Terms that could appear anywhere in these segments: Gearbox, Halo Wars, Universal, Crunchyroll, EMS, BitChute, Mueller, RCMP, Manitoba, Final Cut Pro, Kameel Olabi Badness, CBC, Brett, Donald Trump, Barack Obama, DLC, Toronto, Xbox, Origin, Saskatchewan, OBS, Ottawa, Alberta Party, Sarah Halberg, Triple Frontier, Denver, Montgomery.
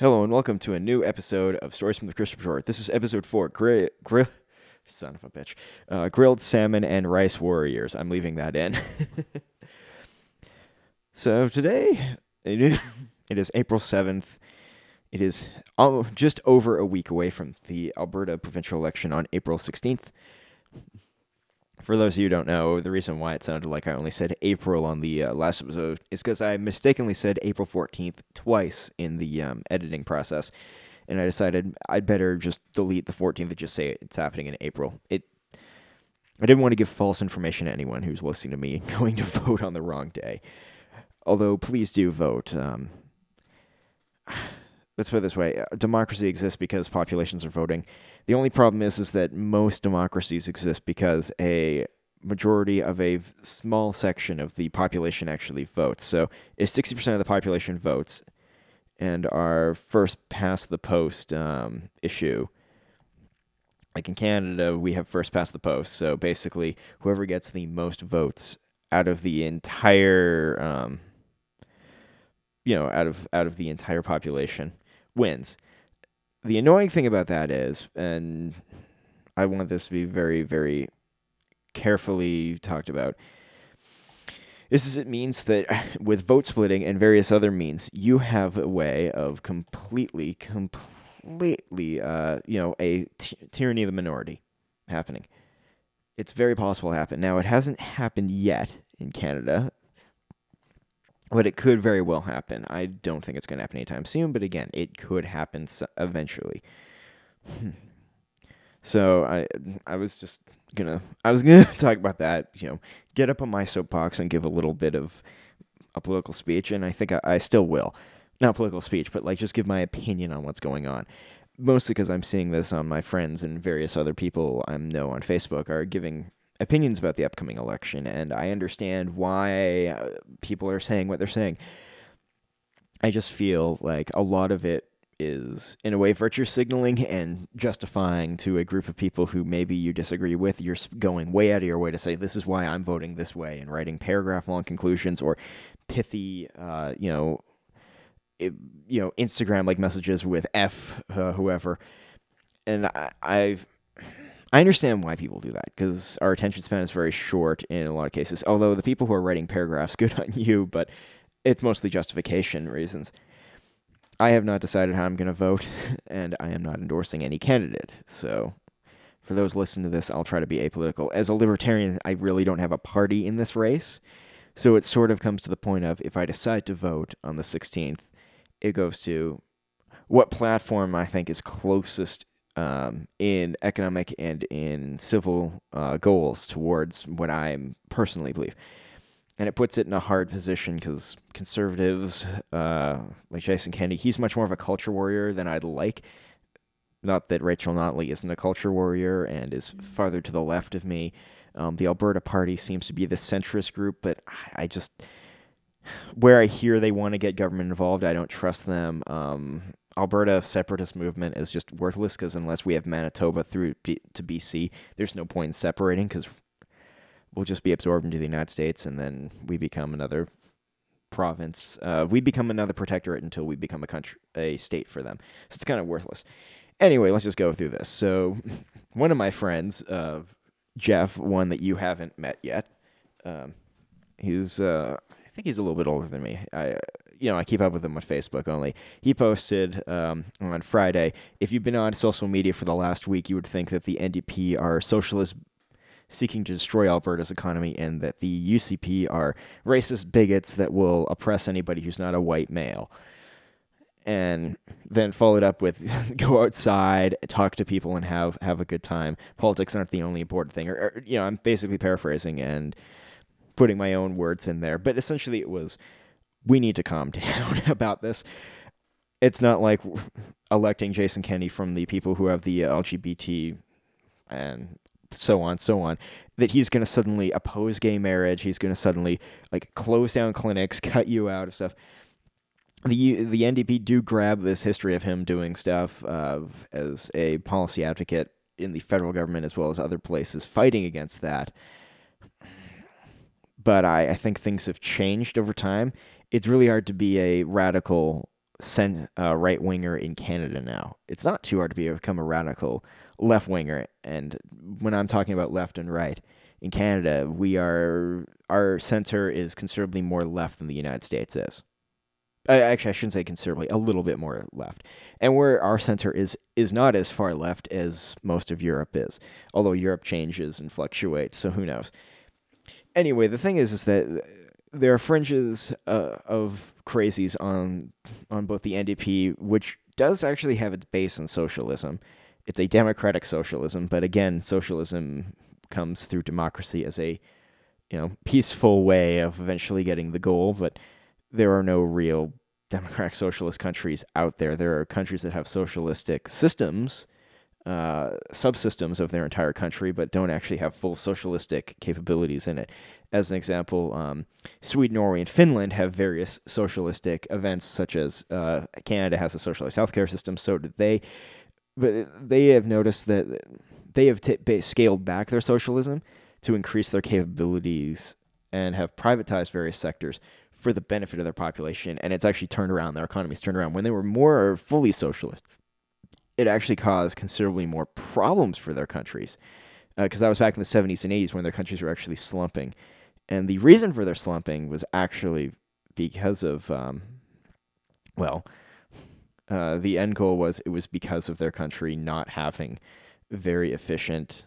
Hello and welcome to a new episode of Stories from the Christopher Shore. This is episode 4, son of a bitch, Grilled Salmon and Rice Warriors. I'm leaving that in. So today, it is April 7th. It is just over a week away from the Alberta provincial election on April 16th. For those of you who don't know, the reason why it sounded like I only said April on the last episode is because I mistakenly said April 14th twice in the editing process, and I decided I'd better just delete the 14th and just say it's happening in April. I didn't want to give false information to anyone who's listening to me going to vote on the wrong day, although please do vote. Let's put it this way. Democracy exists because populations are voting. The only problem is that most democracies exist because a majority of a small section of the population actually votes. So if 60% of the population votes and our first past the post issue, like in Canada, we have first past the post. So basically, whoever gets the most votes out of the entire, out of the entire population wins. The annoying thing about that is, and I want this to be very, very carefully talked about, is it means that with vote splitting and various other means, you have a way of completely, tyranny of the minority happening. It's very possible to happen. Now, it hasn't happened yet in Canada, but it could very well happen. I don't think it's going to happen anytime soon, but again, it could happen eventually. So I was gonna talk about that. Get up on my soapbox and give a little bit of a political speech, and I think I still will. Not political speech, but just give my opinion on what's going on. Mostly because I'm seeing this on my friends and various other people I know on Facebook are giving opinions about the upcoming election, and I understand why people are saying what they're saying. I just feel like a lot of it is, in a way, virtue signaling and justifying to a group of people who maybe you disagree with. You're going way out of your way to say, this is why I'm voting this way, and writing paragraph-long conclusions or pithy, Instagram-like messages with F whoever. And I understand why people do that, because our attention span is very short in a lot of cases, although the people who are writing paragraphs, good on you, but it's mostly justification reasons. I have not decided how I'm going to vote, and I am not endorsing any candidate, so for those listening to this, I'll try to be apolitical. As a libertarian, I really don't have a party in this race, so it sort of comes to the point of, if I decide to vote on the 16th, it goes to what platform I think is closest in economic and in civil goals towards what I personally believe. And it puts it in a hard position because conservatives, like Jason Kenney, he's much more of a culture warrior than I'd like. Not that Rachel Notley isn't a culture warrior and is farther to the left of me. The Alberta Party seems to be the centrist group, but I just, where I hear they want to get government involved, I don't trust them. Alberta separatist movement is just worthless because unless we have Manitoba through to BC, there's no point in separating because we'll just be absorbed into the United States and then we become another province. We become another protectorate until we become a state for them. So it's kind of worthless. Anyway, let's just go through this. So one of my friends, Jeff, one that you haven't met yet, he's I think he's a little bit older than me. I keep up with him on Facebook only. He posted on Friday, if you've been on social media for the last week, you would think that the NDP are socialists seeking to destroy Alberta's economy and that the UCP are racist bigots that will oppress anybody who's not a white male. And then followed up with, go outside, talk to people, and have a good time. Politics aren't the only important thing. Or I'm basically paraphrasing and putting my own words in there. But essentially it was, we need to calm down about this. It's not like electing Jason Kenney from the people who have the LGBT and so on, that he's going to suddenly oppose gay marriage. He's going to suddenly close down clinics, cut you out of stuff. The NDP do grab this history of him doing stuff as a policy advocate in the federal government as well as other places fighting against that. But I think things have changed over time. It's really hard to be a radical right-winger in Canada now. It's not too hard to become a radical left-winger. And when I'm talking about left and right, in Canada, our center is considerably more left than the United States is. Actually, I shouldn't say considerably, a little bit more left. And where our center is not as far left as most of Europe is, although Europe changes and fluctuates, so who knows. Anyway, the thing is that there are fringes of crazies on both the NDP, which does actually have its base in socialism. It's a democratic socialism, but again, socialism comes through democracy as a, peaceful way of eventually getting the goal, but there are no real democratic socialist countries out there. There are countries that have socialistic systems, subsystems of their entire country, but don't actually have full socialistic capabilities in it. As an example, Sweden, Norway, and Finland have various socialistic events, such as Canada has a socialized healthcare system, so did they. But they have noticed that they have scaled back their socialism to increase their capabilities and have privatized various sectors for the benefit of their population, and it's actually turned around. Their economy's turned around. When they were more fully socialist, it actually caused considerably more problems for their countries, because that was back in the 70s and 80s when their countries were actually slumping. And the reason for their slumping was actually because of, the end goal was it was because of their country not having very efficient,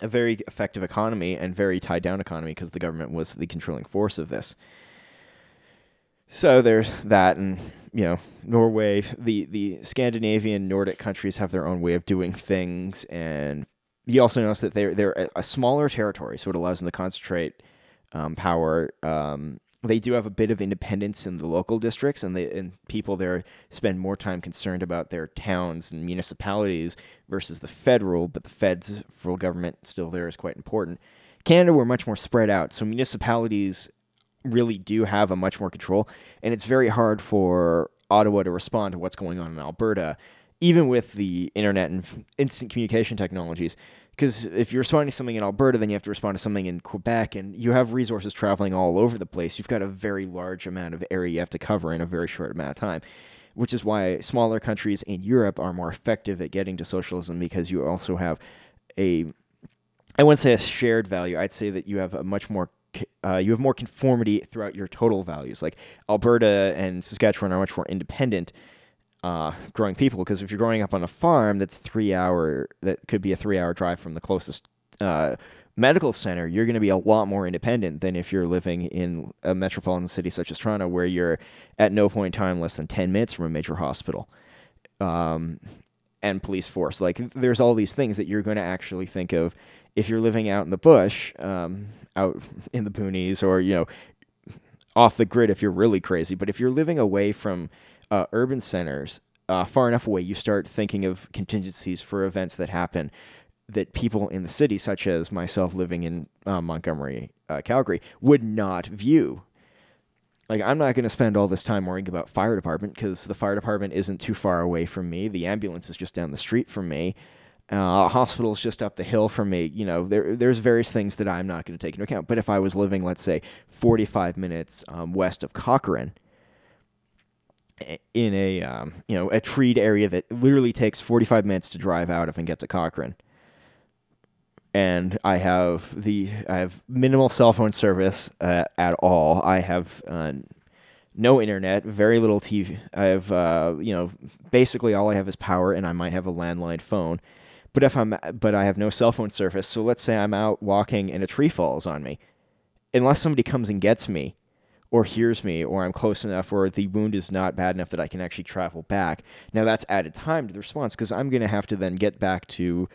a very effective economy and very tied down economy, because the government was the controlling force of this. So there's that, and Norway, the Scandinavian Nordic countries have their own way of doing things, and you also notice that they're a smaller territory, so it allows them to concentrate power. They do have a bit of independence in the local districts, and people there spend more time concerned about their towns and municipalities versus the federal, but the federal government still there is quite important. Canada, we're much more spread out, so municipalities really do have a much more control, and it's very hard for Ottawa to respond to what's going on in Alberta, even with the internet and instant communication technologies. Because if you're responding to something in Alberta, then you have to respond to something in Quebec, and you have resources traveling all over the place. You've got a very large amount of area you have to cover in a very short amount of time, which is why smaller countries in Europe are more effective at getting to socialism, because you also have I wouldn't say a shared value. I'd say that you have a much more you have more conformity throughout your total values. Like Alberta and Saskatchewan are much more independent growing people, because if you're growing up on a farm that could be a 3-hour drive from the closest medical center, you're going to be a lot more independent than if you're living in a metropolitan city such as Toronto, where you're at no point in time less than 10 minutes from a major hospital and police force. Like, there's all these things that you're going to actually think of if you're living out in the bush, out in the boonies, or off the grid if you're really crazy. But if you're living away from urban centers, far enough away, you start thinking of contingencies for events that happen that people in the city, such as myself living in Montgomery, Calgary, would not view. Like, I'm not going to spend all this time worrying about fire department, because the fire department isn't too far away from me. The ambulance is just down the street from me. Hospital's just up the hill from me. There's various things that I'm not going to take into account. But if I was living, let's say, 45 minutes west of Cochrane, in a a treed area that literally takes 45 minutes to drive out of and get to Cochrane, and I have minimal cell phone service at all. I have no internet, very little TV. I have basically all I have is power, and I might have a landline phone. But I have no cell phone service. So let's say I'm out walking and a tree falls on me, unless somebody comes and gets me, or hears me, or I'm close enough, or the wound is not bad enough that I can actually travel back. Now, that's added time to the response, because I'm going to have to then get back to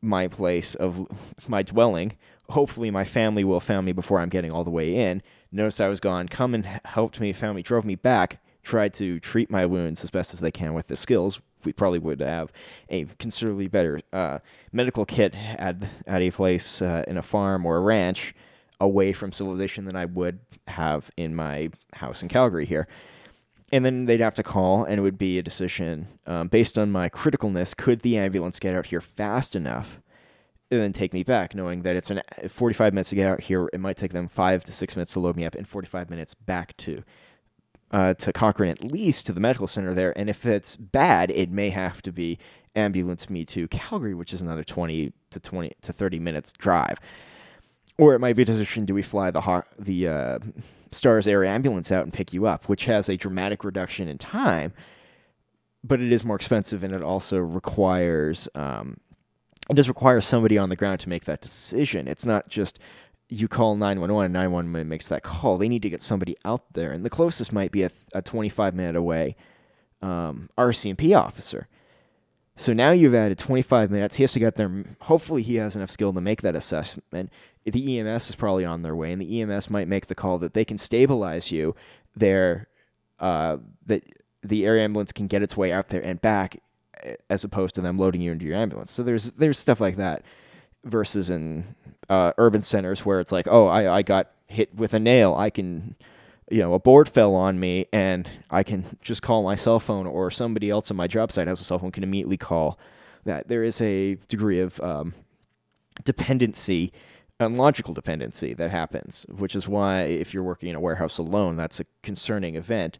my place of my dwelling. Hopefully, my family will found me before I'm getting all the way in. Notice I was gone, come and helped me, found me, drove me back, tried to treat my wounds as best as they can with the skills. We probably would have a considerably better medical kit at a place in a farm or a ranch away from civilization than I would have in my house in Calgary here. And then they'd have to call, and it would be a decision based on my criticalness. Could the ambulance get out here fast enough and then take me back, knowing that it's 45 minutes to get out here, it might take them 5 to 6 minutes to load me up, and 45 minutes back to to Cochrane, at least to the medical center there. And if it's bad, it may have to be ambulance me to Calgary, which is another 20 to 30 minutes drive. Or it might be a decision, do we fly the Stars Air ambulance out and pick you up, which has a dramatic reduction in time, but it is more expensive, and it also requires it does require somebody on the ground to make that decision. It's not just you call 911, 911 makes that call. They need to get somebody out there, and the closest might be a 25-minute away RCMP officer. So now you've added 25 minutes. He has to get there. Hopefully he has enough skill to make that assessment. The EMS is probably on their way, and the EMS might make the call that they can stabilize you there, that the air ambulance can get its way out there and back, as opposed to them loading you into your ambulance. So there's stuff like that versus in urban centers where it's like, oh, I got hit with a nail. I can... you know, a board fell on me, and I can just call my cell phone, or somebody else on my job site has a cell phone, can immediately call. That there is a degree of dependency, and logical dependency that happens, which is why if you're working in a warehouse alone, that's a concerning event.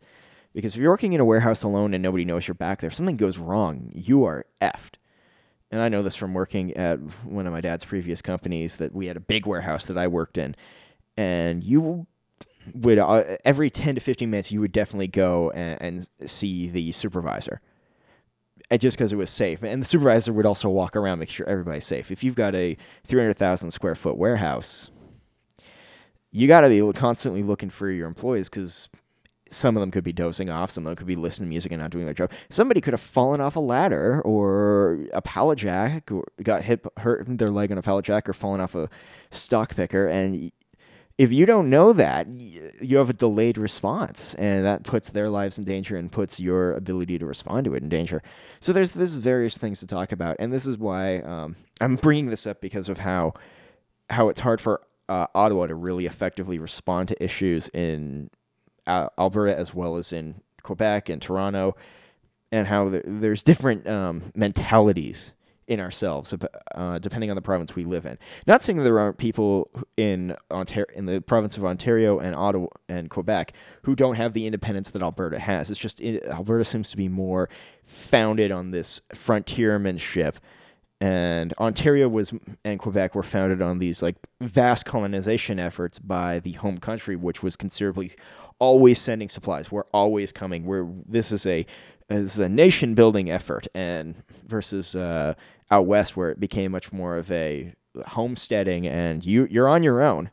Because if you're working in a warehouse alone and nobody knows you're back there, if something goes wrong, you are effed. And I know this from working at one of my dad's previous companies, that we had a big warehouse that I worked in, and you would every 10 to 15 minutes you would definitely go and see the supervisor, and just because it was safe, and the supervisor would also walk around, make sure everybody's safe. If you've got a 300,000 square foot warehouse, you got to be constantly looking for your employees, because some of them could be dozing off, some of them could be listening to music and not doing their job, somebody could have fallen off a ladder or a pallet jack, or got hurt their leg on a pallet jack, or fallen off a stock picker. And if you don't know that, you have a delayed response, and that puts their lives in danger and puts your ability to respond to it in danger. So there's various things to talk about, and this is why I'm bringing this up, because of how it's hard for Ottawa to really effectively respond to issues in Alberta as well as in Quebec and Toronto, and how there's different mentalities in ourselves, depending on the province we live in. Not saying that there aren't people in the province of Ontario and Ottawa and Quebec who don't have the independence that Alberta has. It's just Alberta seems to be more founded on this frontiersmanship, and Ontario and Quebec were founded on these like vast colonization efforts by the home country, which was considerably always sending supplies. We're always coming. This is a nation building effort, and versus out west, where it became much more of a homesteading, and you're on your own.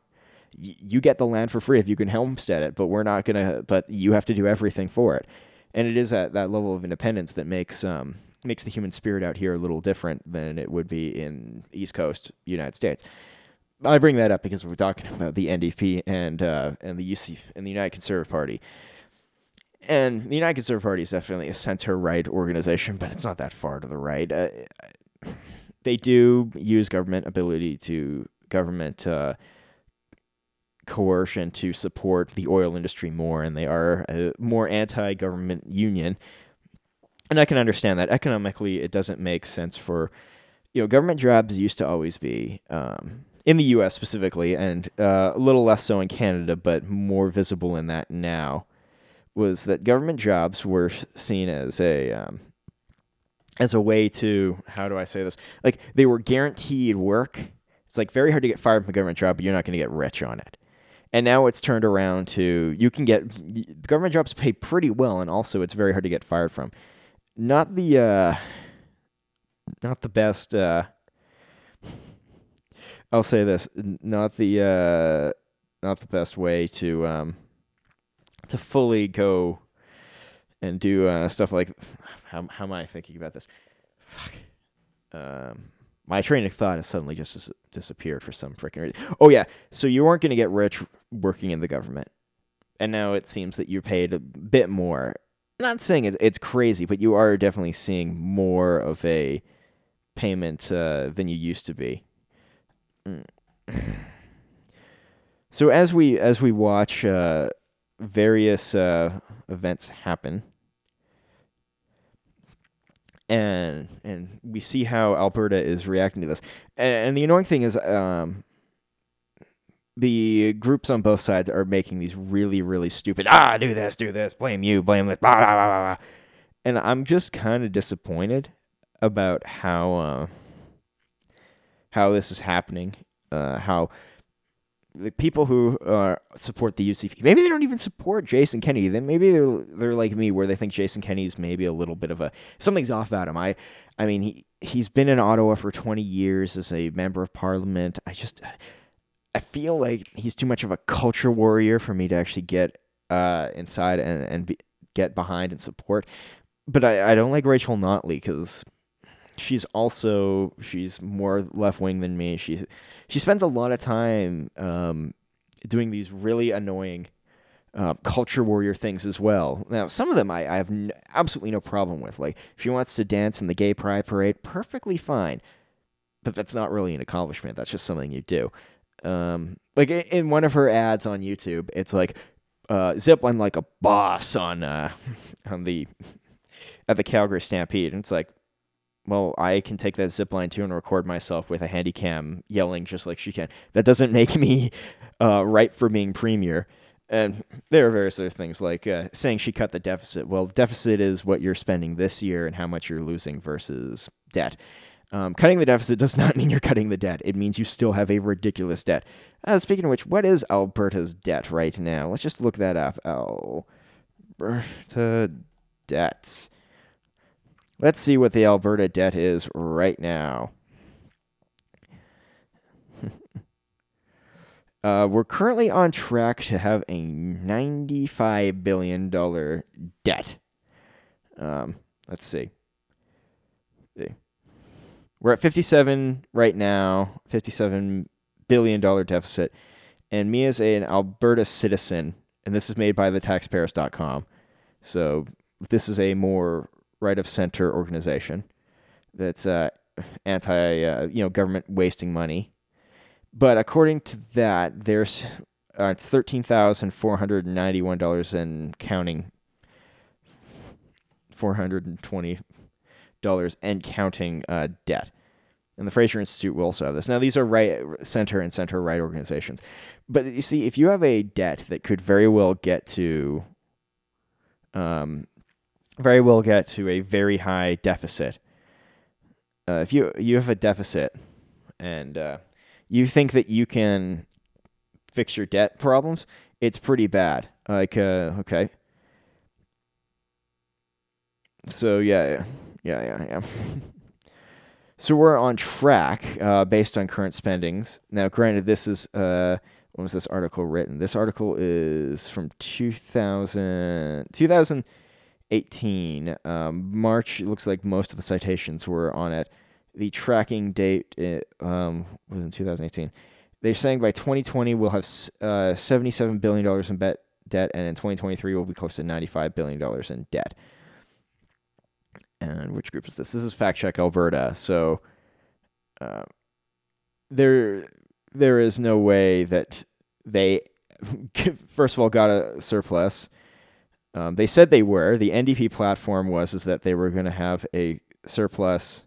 You get the land for free if you can homestead it, but we're not gonna. But you have to do everything for it, and it is at that level of independence that makes the human spirit out here a little different than it would be in East Coast United States. I bring that up because we're talking about the NDP and the UCP and the United Conservative Party. And the United Conservative Party is definitely a center-right organization, but it's not that far to the right. They do use government coercion to support the oil industry more, and they are a more anti-government union. And I can understand that. Economically, it doesn't make sense for... government jobs used to always be... in the U.S. specifically, and a little less so in Canada, but more visible in that now, was that government jobs were seen as a way to, how do I say this? Like, they were guaranteed work. It's like very hard to get fired from a government job, but you're not going to get rich on it. And now it's turned around to, government jobs pay pretty well, and also it's very hard to get fired from. Not the best, I'll say this, not the best way to fully go and do stuff like... How am I thinking about this? Fuck. My train of thought has suddenly just disappeared for some freaking reason. Oh, yeah. So you weren't going to get rich working in the government. And now it seems that you're paid a bit more. Not saying it's crazy, but you are definitely seeing more of a payment than you used to be. So as we watch... various events happen, and we see how Alberta is reacting to this, and the annoying thing is the groups on both sides are making these really, really stupid, do this, blame you, blame this, blah, blah, blah, blah. And I'm just kind of disappointed about how this is happening, how the people who support the UCP, maybe they don't even support Jason Kenney. Then maybe they're like me, where they think Jason Kenney's maybe a little bit of a, something's off about him. I mean, he's been in Ottawa for 20 years as a member of parliament. I feel like he's too much of a culture warrior for me to actually get inside and get behind and support. But I don't like Rachel Notley because she's more left-wing than me. She spends a lot of time doing these really annoying culture warrior things as well. Now, some of them I have absolutely no problem with. Like, if she wants to dance in the gay pride parade, perfectly fine. But that's not really an accomplishment. That's just something you do. Like in one of her ads on YouTube, it's like zipline like a boss at the Calgary Stampede, and it's like, well, I can take that zipline too and record myself with a handy cam yelling just like she can. That doesn't make me right for being premier. And there are various other things like saying she cut the deficit. Well, deficit is what you're spending this year and how much you're losing versus debt. Cutting the deficit does not mean you're cutting the debt. It means you still have a ridiculous debt. Speaking of which, what is Alberta's debt right now? Let's just look that up. Alberta debt. Let's see what the Alberta debt is right now. We're currently on track to have a $95 billion debt. Let's see. We're at 57 right now, $57 billion deficit. And me as an Alberta citizen, and this is made by thetaxpayers.com. So this is a more right-of-center organization that's government wasting money. But according to that, there's it's $13,491 and counting, $420 and counting debt. And the Fraser Institute will also have this. Now, these are right center and center right organizations. But you see, if you have a debt that could very well get to a very high deficit, if you have a deficit and you think that you can fix your debt problems, it's pretty bad. Like, okay. So, yeah. So we're on track based on current spendings. Now, granted, this is when was this article written? This article is from 2018 March. It looks like most of the citations were on it. The tracking date was in 2018. They're saying by 2020 we'll have $77 billion in debt, and in 2023 we'll be close to $95 billion in debt. And which group is this? This is Fact Check Alberta. So there is no way that they, first of all, got a surplus. They said they were. The NDP platform is that they were going to have a surplus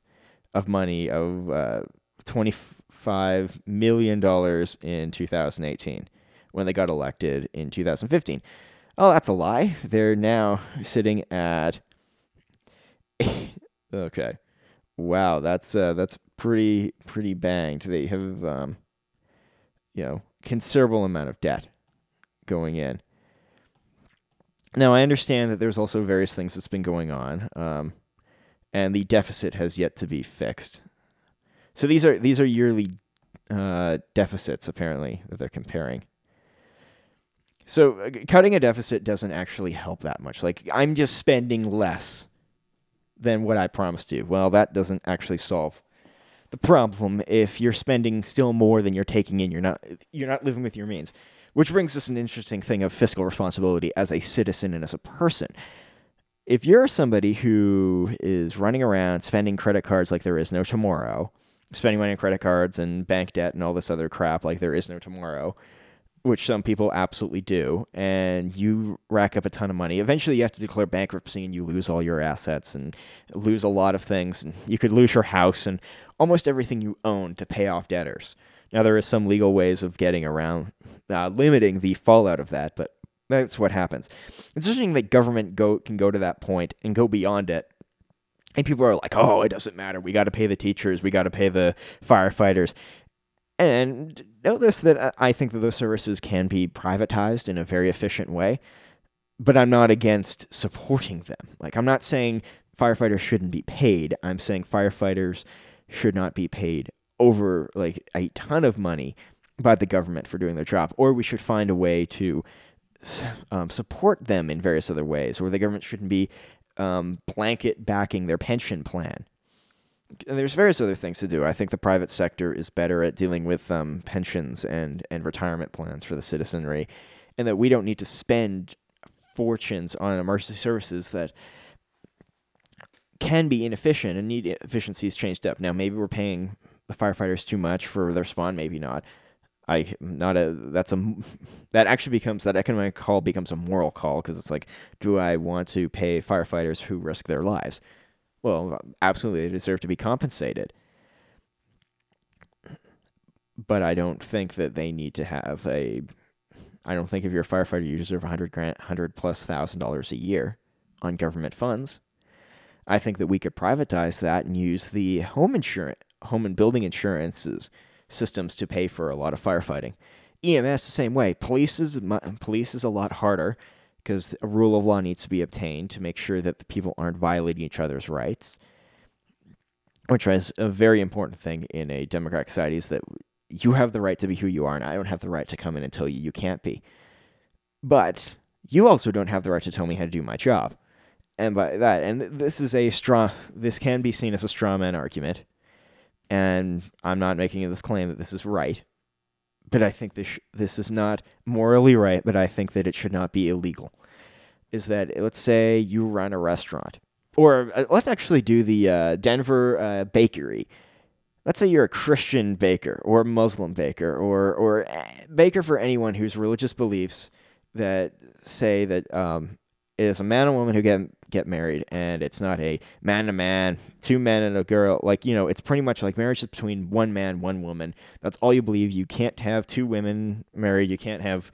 of money of $25 million in 2018 when they got elected in 2015. Oh, that's a lie. They're now sitting at... Okay. Wow, that's pretty banged. They have considerable amount of debt going in. Now, I understand that there's also various things that's been going on, and the deficit has yet to be fixed. So these are yearly deficits, apparently, that they're comparing. So cutting a deficit doesn't actually help that much. Like, I'm just spending less than what I promised you. Well, that doesn't actually solve the problem if you're spending still more than you're taking in. You're not living with your means. Which brings us an interesting thing of fiscal responsibility as a citizen and as a person. If you're somebody who is running around spending credit cards like there is no tomorrow, spending money on credit cards and bank debt and all this other crap like there is no tomorrow, which some people absolutely do, and you rack up a ton of money, eventually you have to declare bankruptcy and you lose all your assets and lose a lot of things. And you could lose your house and almost everything you own to pay off debtors. Now, there are some legal ways of getting around limiting the fallout of that, but that's what happens. It's interesting that government can go to that point and go beyond it. And people are like, oh, it doesn't matter. We got to pay the teachers. We got to pay the firefighters. And notice that I think that those services can be privatized in a very efficient way, but I'm not against supporting them. Like, I'm not saying firefighters shouldn't be paid. I'm saying firefighters should not be paid over, like, a ton of money by the government for doing their job, or we should find a way to support them in various other ways, or the government shouldn't be blanket backing their pension plan. And there's various other things to do. I think the private sector is better at dealing with pensions and retirement plans for the citizenry, and that we don't need to spend fortunes on emergency services that can be inefficient and need efficiencies changed up. Now, maybe we're paying the firefighters too much for their spawn, maybe not. That economic call becomes a moral call, because it's like, do I want to pay firefighters who risk their lives? Well, absolutely, they deserve to be compensated. But I don't think that they need to have I don't think if you're a firefighter, you deserve $100,000+ a year on government funds. I think that we could privatize that and use the home and building insurances systems to pay for a lot of firefighting. EMS the same way. Police is a lot harder, because a rule of law needs to be obtained to make sure that the people aren't violating each other's rights, which is a very important thing in a democratic society, is that you have the right to be who you are, and I don't have the right to come in and tell you you can't be. But you also don't have the right to tell me how to do my job. And by that, and this can be seen as a straw man argument, and I'm not making this claim that this is right. But I think this is not morally right, but I think that it should not be illegal. Is that, let's say you run a restaurant, or let's actually do the Denver bakery. Let's say you're a Christian baker or a Muslim baker or baker for anyone whose religious beliefs that say that it is a man and woman who get married, and it's not a man to man, two men and a girl. Like, you know, it's pretty much like marriage is between one man, one woman. That's all you believe. You can't have two women married. You can't have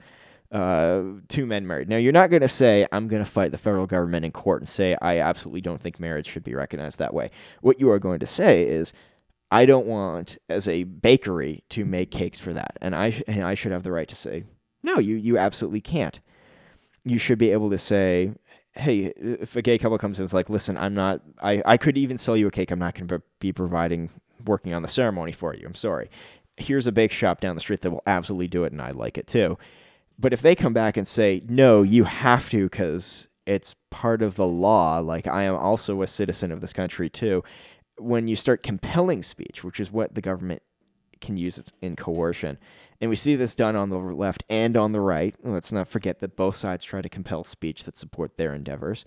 two men married. Now, you're not going to say, I'm going to fight the federal government in court and say, I absolutely don't think marriage should be recognized that way. What you are going to say is, I don't want, as a bakery, to make cakes for that. And I should have the right to say, no, you absolutely can't. You should be able to say, hey, if a gay couple comes in and is like, listen, I could even sell you a cake. I'm not going to be working on the ceremony for you. I'm sorry. Here's a bake shop down the street that will absolutely do it, and I like it too. But if they come back and say, no, you have to, because it's part of the law, like, I am also a citizen of this country too. When you start compelling speech, which is what the government can use in coercion, and we see this done on the left and on the right. Let's not forget that both sides try to compel speech that support their endeavors.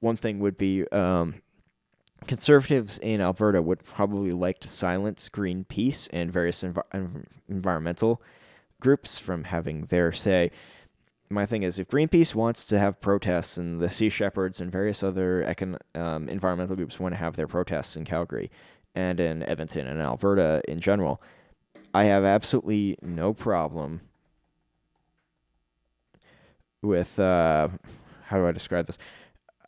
One thing would be conservatives in Alberta would probably like to silence Greenpeace and various environmental groups from having their say. My thing is, if Greenpeace wants to have protests and the Sea Shepherds and various other environmental groups want to have their protests in Calgary and in Edmonton and Alberta in general, I have absolutely no problem with, how do I describe this?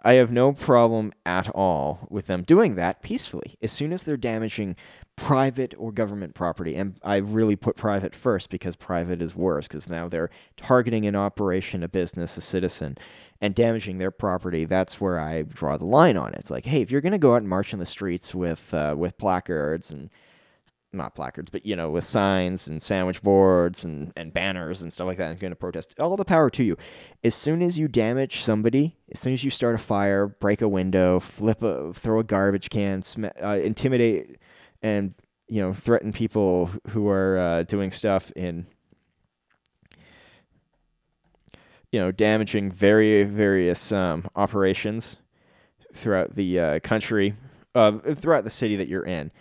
I have no problem at all with them doing that peacefully, as soon as they're damaging private or government property. And I really put private first, because private is worse, because now they're targeting an operation, a business, a citizen, and damaging their property. That's where I draw the line on it. It's like, hey, if you're going to go out and march in the streets with placards and... not placards, but, you know, with signs and sandwich boards and banners and stuff like that, and going to protest, all the power to you. As soon as you damage somebody, as soon as you start a fire, break a window, throw a garbage can, intimidate and, you know, threaten people who are doing stuff in, you know, damaging various operations throughout the country, throughout the city that you're in,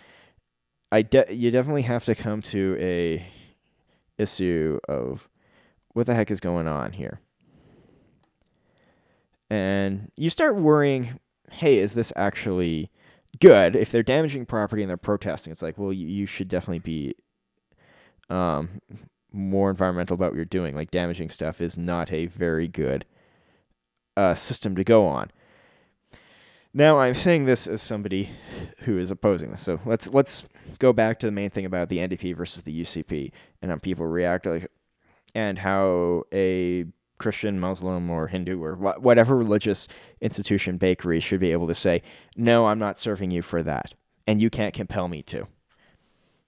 you definitely have to come to a issue of what the heck is going on here. And you start worrying, hey, is this actually good? If they're damaging property and they're protesting, it's like, well, you should definitely be more environmental about what you're doing, like damaging stuff is not a very good system to go on. Now, I'm saying this as somebody who is opposing this. So let's go back to the main thing about the NDP versus the UCP and how people react, like, and how a Christian, Muslim, or Hindu, or whatever religious institution bakery should be able to say, no, I'm not serving you for that, and you can't compel me to.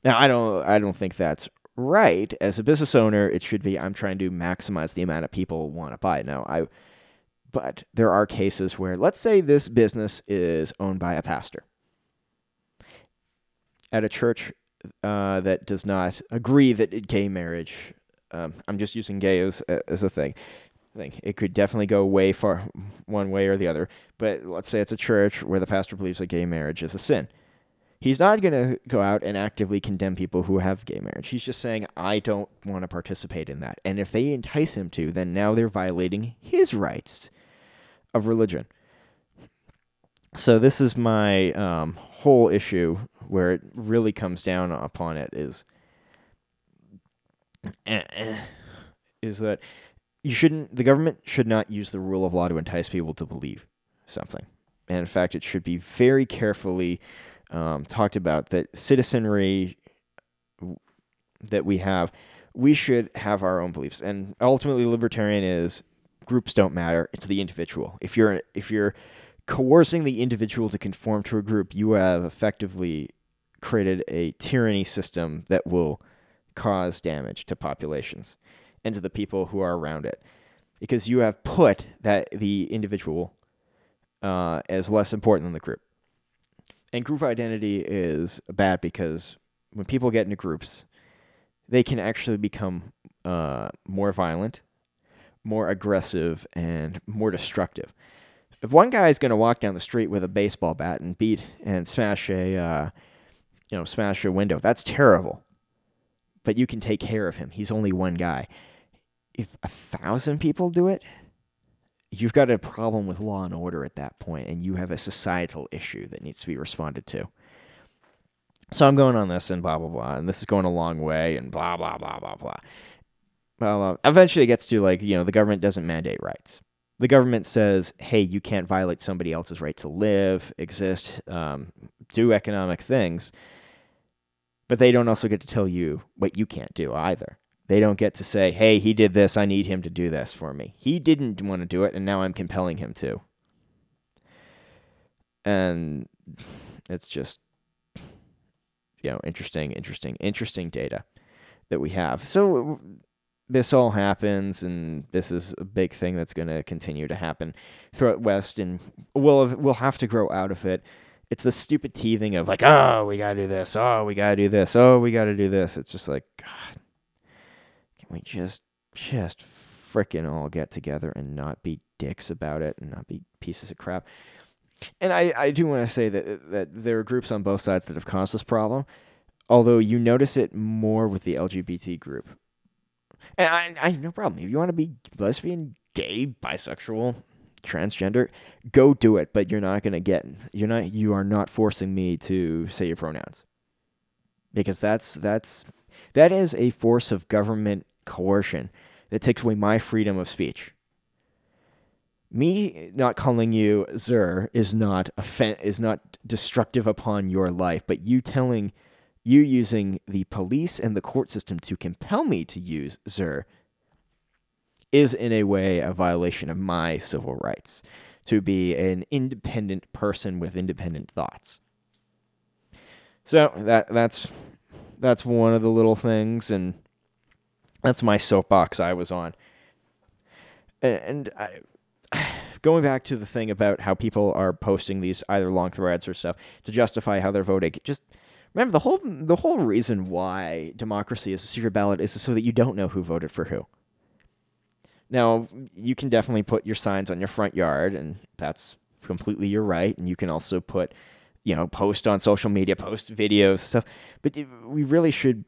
Now, I don't think that's right. As a business owner, it should be, I'm trying to maximize the amount of people want to buy. Now, but there are cases where, let's say this business is owned by a pastor at a church that does not agree that gay marriage, I'm just using gay as a thing. I think it could definitely go way far one way or the other, but let's say it's a church where the pastor believes that gay marriage is a sin. He's not going to go out and actively condemn people who have gay marriage. He's just saying, I don't want to participate in that. And if they entice him to, then now they're violating his rights of religion. So this is my whole issue where it really comes down upon it is that the government should not use the rule of law to entice people to believe something. And in fact, it should be very carefully talked about that citizenry that we have, we should have our own beliefs. And ultimately, libertarian is groups don't matter. It's the individual. If you're coercing the individual to conform to a group, you have effectively created a tyranny system that will cause damage to populations and to the people who are around it, because you have put that the individual as less important than the group. And group identity is bad because when people get into groups, they can actually become more violent, more aggressive, and more destructive. If one guy is going to walk down the street with a baseball bat and smash a smash a window, that's terrible. But you can take care of him. He's only one guy. If 1,000 people do it, you've got a problem with law and order at that point, and you have a societal issue that needs to be responded to. So I'm going on this and blah, blah, blah, and this is going a long way and blah, blah, blah, blah, blah. Eventually it gets to, like, the government doesn't mandate rights. The government says, hey, you can't violate somebody else's right to live, exist, do economic things. But they don't also get to tell you what you can't do either. They don't get to say, hey, he did this, I need him to do this for me. He didn't want to do it, and now I'm compelling him to. And it's just, interesting data that we have. So this all happens, and this is a big thing that's going to continue to happen throughout West, and we'll have to grow out of it. It's the stupid teething of, like, oh, we got to do this. Oh, we got to do this. Oh, we got to do this. It's just like, God, can we just frickin' all get together and not be dicks about it and not be pieces of crap? And I do want to say that there are groups on both sides that have caused this problem, although you notice it more with the LGBT group. And I have no problem. If you want to be lesbian, gay, bisexual, transgender, go do it, but you are not forcing me to say your pronouns, because that is a force of government coercion that takes away my freedom of speech. Me not calling you sir is not destructive upon your life, but you using the police and the court system to compel me to use sir is in a way a violation of my civil rights to be an independent person with independent thoughts. So that's one of the little things, and that's my soapbox I was on. And going back to the thing about how people are posting these either long threads or stuff to justify how they're voting, just remember the whole reason why democracy is a secret ballot is so that you don't know who voted for who. Now, you can definitely put your signs on your front yard, and that's completely your right. And you can also put, post on social media, post videos, stuff. But we really should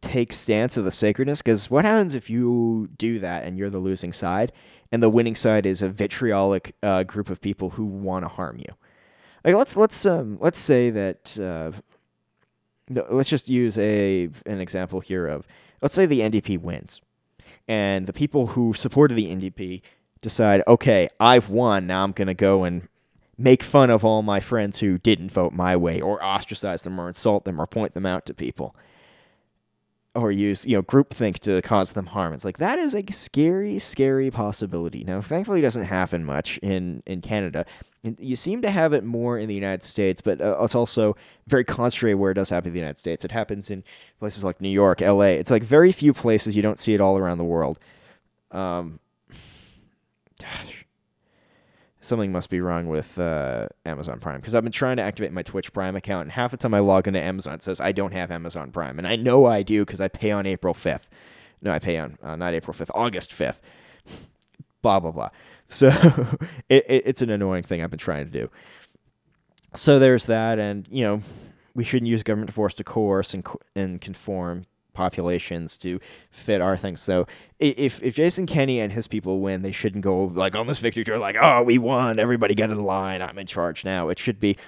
take stance of the sacredness, because what happens if you do that and you're the losing side, and the winning side is a vitriolic group of people who want to harm you? Like, let's say that let's just use an example here of let's say the NDP wins, and the people who supported the NDP decide, okay, I've won, now I'm going to go and make fun of all my friends who didn't vote my way, or ostracize them, or insult them, or point them out to people, or use, you know, groupthink to cause them harm. It's like, that is a scary, scary possibility. Now, thankfully, it doesn't happen much in Canada. You seem to have it more in the United States, but it's also very concentrated where it does happen in the United States. It happens in places like New York, L.A. It's like very few places. You don't see it all around the world. Gosh. Something must be wrong with Amazon Prime, because I've been trying to activate my Twitch Prime account, and half the time I log into Amazon, it says I don't have Amazon Prime, and I know I do because I pay on April 5th. No, I pay on, not April 5th, August 5th. Blah, blah, blah. So it's an annoying thing I've been trying to do. So there's that, and, you know, we shouldn't use government force to coerce and conform populations to fit our things. So if Jason Kenney and his people win, they shouldn't go like on this victory tour, like, oh, we won, everybody get in line, I'm in charge now. It should be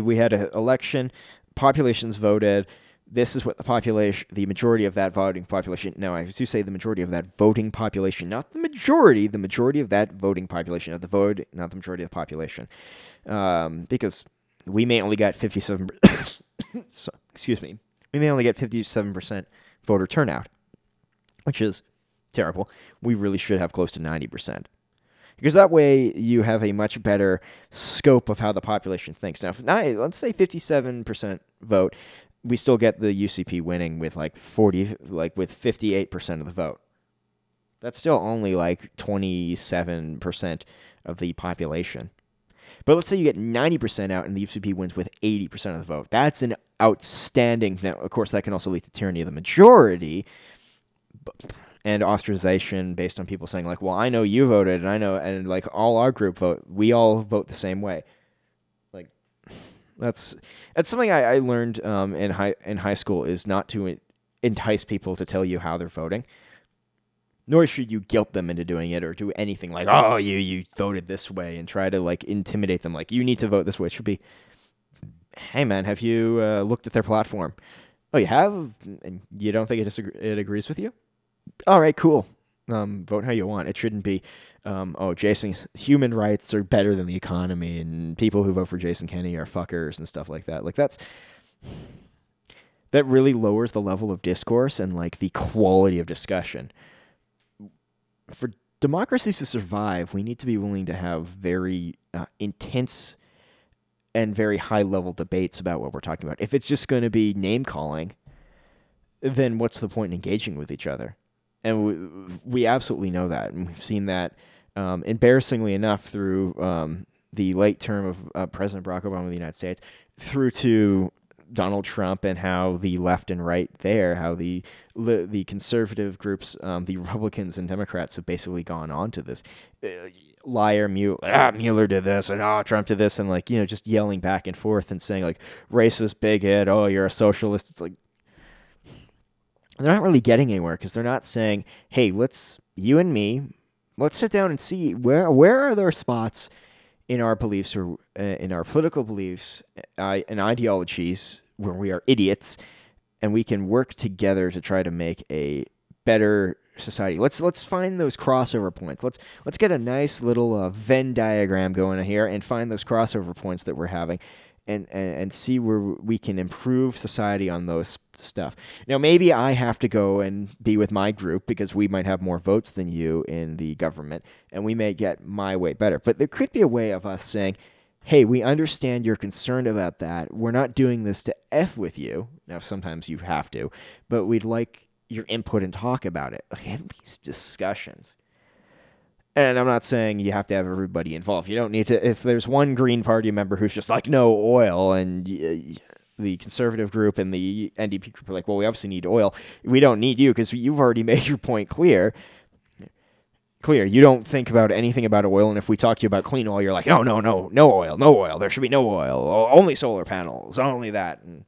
we had an election, populations voted, this is what the majority of that voting population, no, I do say the majority of that voting population, not the majority of that voting population, not the vote, not the majority of the population, because we may only got 57 so, excuse me, we may only get 57% voter turnout, which is terrible. We really should have close to 90%. Because that way you have a much better scope of how the population thinks. Now, let's say 57% vote, we still get the UCP winning with with 58% of the vote. That's still only like 27% of the population. But let's say you get 90% out and the UCP wins with 80% of the vote. That's an outstanding... Now, of course, that can also lead to tyranny of the majority and ostracization based on people saying, like, well, I know you voted, and I know... And, like, all our group vote. We all vote the same way. Like, that's something I learned in high school, is not to entice people to tell you how they're voting. Nor should you guilt them into doing it or do anything like, oh, you voted this way, and try to, like, intimidate them. Like, you need to vote this way. It should be, hey, man, have you looked at their platform? Oh, you have? And you don't think it agrees with you? All right, cool. Vote how you want. It shouldn't be, Jason, human rights are better than the economy, and people who vote for Jason Kenney are fuckers and stuff like that. Like, that really lowers the level of discourse and, like, the quality of discussion. For democracies to survive, we need to be willing to have very intense and very high-level debates about what we're talking about. If it's just going to be name-calling, then what's the point in engaging with each other? And we absolutely know that, and we've seen that embarrassingly enough through the late term of President Barack Obama of the United States, through to Donald Trump, and how the left and right there, how the conservative groups, the Republicans and Democrats have basically gone on to this Mueller did this, and Trump did this, and, like, you know, just yelling back and forth and saying, like, racist, bigot, oh, you're a socialist. It's like, they're not really getting anywhere, because they're not saying, hey, let's sit down and see where are their spots in our beliefs, or in our political beliefs and ideologies, where we are idiots, and we can work together to try to make a better society. Let's find those crossover points. Let's get a nice little Venn diagram going here and find those crossover points that we're having, and see where we can improve society on those stuff. Now, maybe I have to go and be with my group because we might have more votes than you in the government, and we may get my way better. But there could be a way of us saying, hey, we understand you're concerned about that. We're not doing this to F with you. Now, sometimes you have to, but we'd like your input and talk about it. Like, at least discussions. And I'm not saying you have to have everybody involved. You don't need to. If there's one Green Party member who's just like, no oil, and the conservative group and the NDP group are like, well, we obviously need oil. We don't need you because you've already made your point clear. You don't think about anything about oil. And if we talk to you about clean oil, you're like, no oil. There should be no oil. Only solar panels. Only that. And,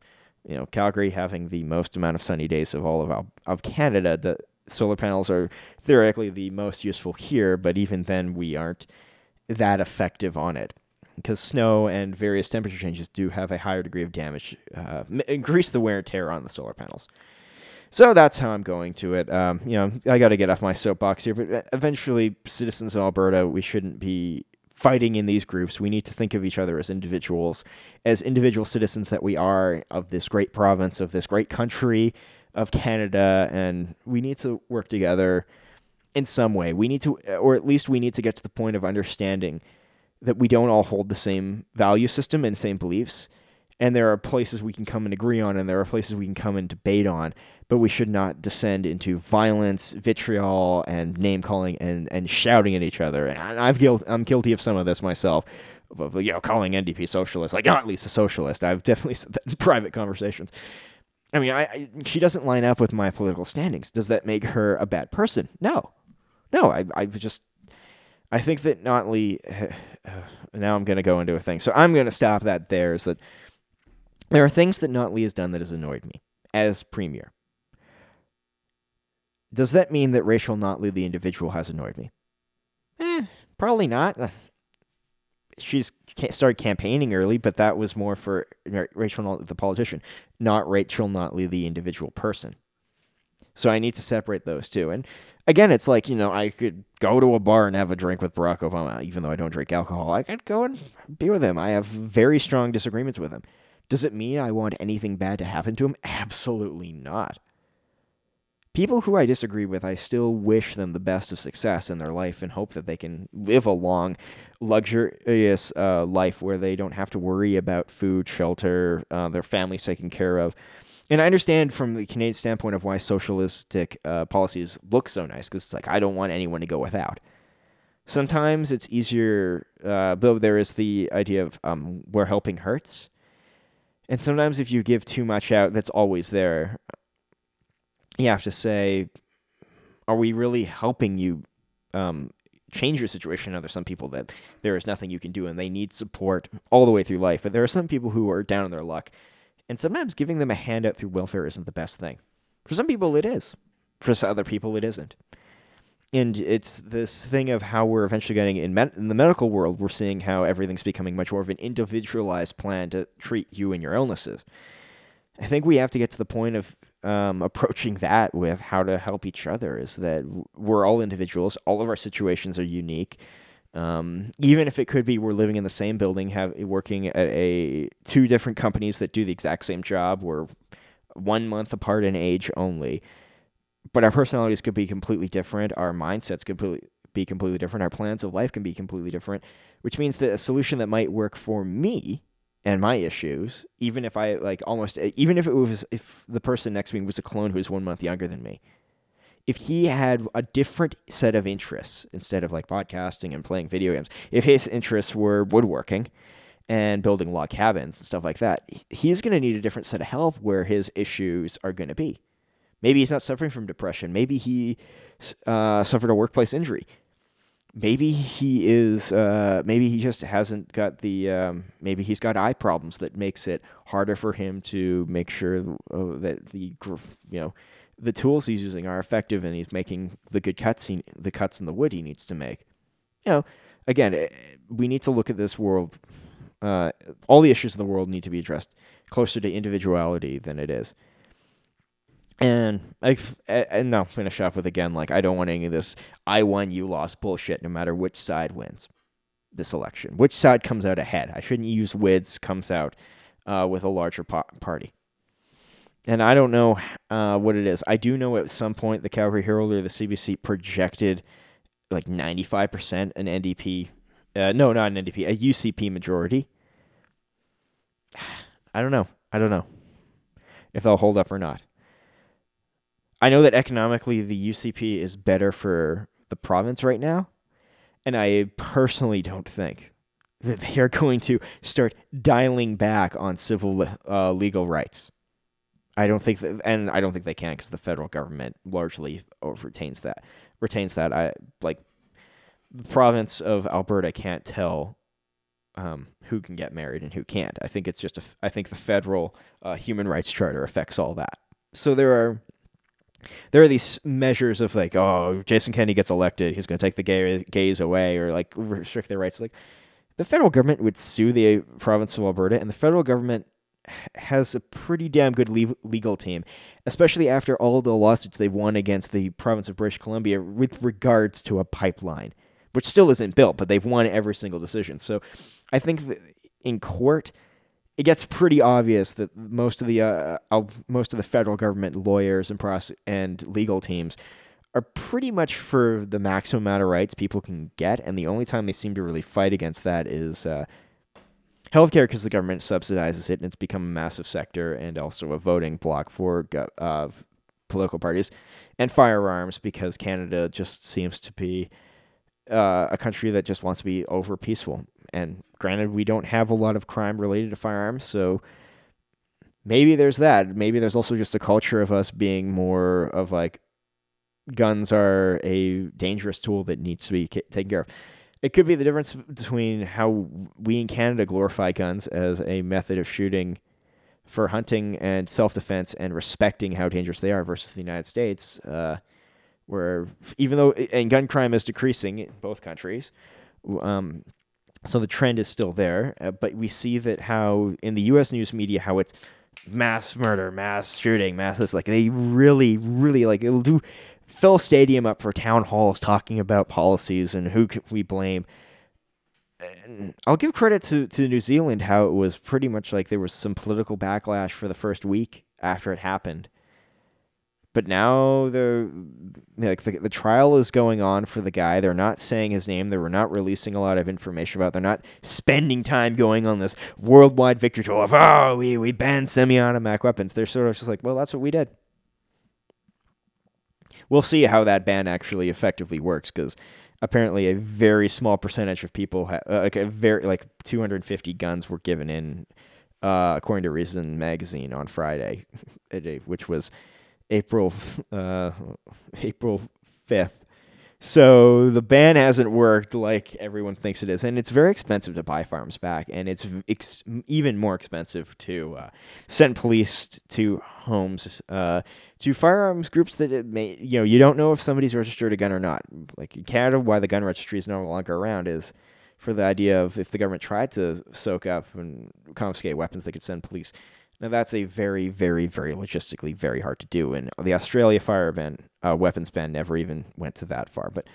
you know, Calgary having the most amount of sunny days of all of Canada. Solar panels are theoretically the most useful here, but even then we aren't that effective on it, because snow and various temperature changes do have a higher degree of damage, increase the wear and tear on the solar panels. So that's how I'm going to it. You know, I got to get off my soapbox here, but eventually, citizens of Alberta, we shouldn't be fighting in these groups. We need to think of each other as individuals, as individual citizens that we are of this great province, of this great country, of Canada, and we need to work together in some way. We need to, or at least we need to get to the point of understanding that we don't all hold the same value system and same beliefs. And there are places we can come and agree on, and there are places we can come and debate on, but we should not descend into violence, vitriol, and name-calling and shouting at each other. And I'm guilty of some of this myself, of, you know, calling NDP socialist, like, not at least a socialist. I've definitely said that in private conversations. I mean, she doesn't line up with my political standings. Does that make her a bad person? No. No, I think that Notley, now I'm going to go into a thing. So I'm going to stop that there, is that there are things that Notley has done that has annoyed me as premier. Does that mean that Rachel Notley, the individual, has annoyed me? Probably not. She's started campaigning early, but that was more for Rachel Notley, the politician, not Rachel Notley, the individual person. So I need to separate those two. And again, it's like, you know, I could go to a bar and have a drink with Barack Obama, even though I don't drink alcohol. I could go and be with him. I have very strong disagreements with him. Does it mean I want anything bad to happen to him? Absolutely not. People who I disagree with, I still wish them the best of success in their life and hope that they can live a long, luxurious life where they don't have to worry about food, shelter, their families taken care of. And I understand from the Canadian standpoint of why socialistic policies look so nice, because it's like, I don't want anyone to go without. Sometimes it's easier, though there is the idea of where helping hurts. And sometimes if you give too much out, that's always there. You have to say, are we really helping you change your situation? Now, there's some people that there is nothing you can do and they need support all the way through life. But there are some people who are down on their luck. And sometimes giving them a handout through welfare isn't the best thing. For some people, it is. For other people, it isn't. And it's this thing of how we're eventually getting in the medical world, we're seeing how everything's becoming much more of an individualized plan to treat you and your illnesses. I think we have to get to the point of approaching that with how to help each other, is that we're all individuals. All of our situations are unique. Even if it could be we're living in the same building, working at two different companies that do the exact same job. We're 1 month apart in age only. But our personalities could be completely different. Our mindsets could be completely different. Our plans of life can be completely different, which means that a solution that might work for me and my issues, even if the person next to me was a clone who was 1 month younger than me, if he had a different set of interests instead of like podcasting and playing video games, if his interests were woodworking and building log cabins and stuff like that, he's going to need a different set of help where his issues are going to be. Maybe he's not suffering from depression. Maybe he suffered a workplace injury. Maybe he is. Maybe he just hasn't got the. Maybe he's got eye problems that makes it harder for him to make sure that the tools he's using are effective, and he's making the good cuts in the wood he needs to make. You know, again, we need to look at this world. All the issues of the world need to be addressed closer to individuality than it is. And I'll finish off with, again, like, I don't want any of this I won, you lost bullshit, no matter which side wins this election. Which side comes out ahead? I shouldn't use wins comes out with a larger party. And I don't know what it is. I do know at some point the Calgary Herald or the CBC projected like 95% an NDP. No, not an NDP, a UCP majority. I don't know if they'll hold up or not. I know that economically the UCP is better for the province right now, and I personally don't think that they are going to start dialing back on civil legal rights. I don't think they can, because the federal government largely retains that. The province of Alberta can't tell who can get married and who can't. I think it's just I think the federal human rights charter affects all that. So there are these measures of like, oh, Jason Kenney gets elected, he's going to take the gays away or like restrict their rights. Like, the federal government would sue the province of Alberta, and the federal government has a pretty damn good legal team, especially after all the lawsuits they've won against the province of British Columbia with regards to a pipeline, which still isn't built, but they've won every single decision. So I think that in court, it gets pretty obvious that most of the federal government lawyers and legal teams are pretty much for the maximum amount of rights people can get, and the only time they seem to really fight against that is healthcare, because the government subsidizes it, and it's become a massive sector and also a voting block for political parties, and firearms, because Canada just seems to be a country that just wants to be over peaceful. And granted, we don't have a lot of crime related to firearms, so maybe there's that. Maybe there's also just a culture of us being more of like, guns are a dangerous tool that needs to be taken care of. It could be the difference between how we in Canada glorify guns as a method of shooting for hunting and self-defense and respecting how dangerous they are versus the United States, where even though gun crime is decreasing in both countries, so the trend is still there, but we see that how in the U.S. news media, how it's mass murder, mass shooting, mass this, like they really like it'll do fill stadium up for town halls talking about policies and who can we blame. And I'll give credit to New Zealand, how it was pretty much like there was some political backlash for the first week after it happened. But now the trial is going on for the guy. They're not saying his name. They were not releasing a lot of information about it. They're not spending time going on this worldwide victory tour of, oh, we banned semi-automatic weapons. They're sort of just like, well, that's what we did. We'll see how that ban actually effectively works, because apparently a very small percentage of people, 250 guns were given in, according to Reason Magazine on Friday, which was April 5th. So the ban hasn't worked like everyone thinks it is, and it's very expensive to buy farms back, and it's even more expensive to send police to homes, to firearms groups that it may, you don't know if somebody's registered a gun or not. Like in Canada, why the gun registry is no longer around is for the idea of if the government tried to soak up and confiscate weapons, they could send police. Now, that's a very, very, very logistically very hard to do, and the Australia fire ban, weapons ban never even went to that far, but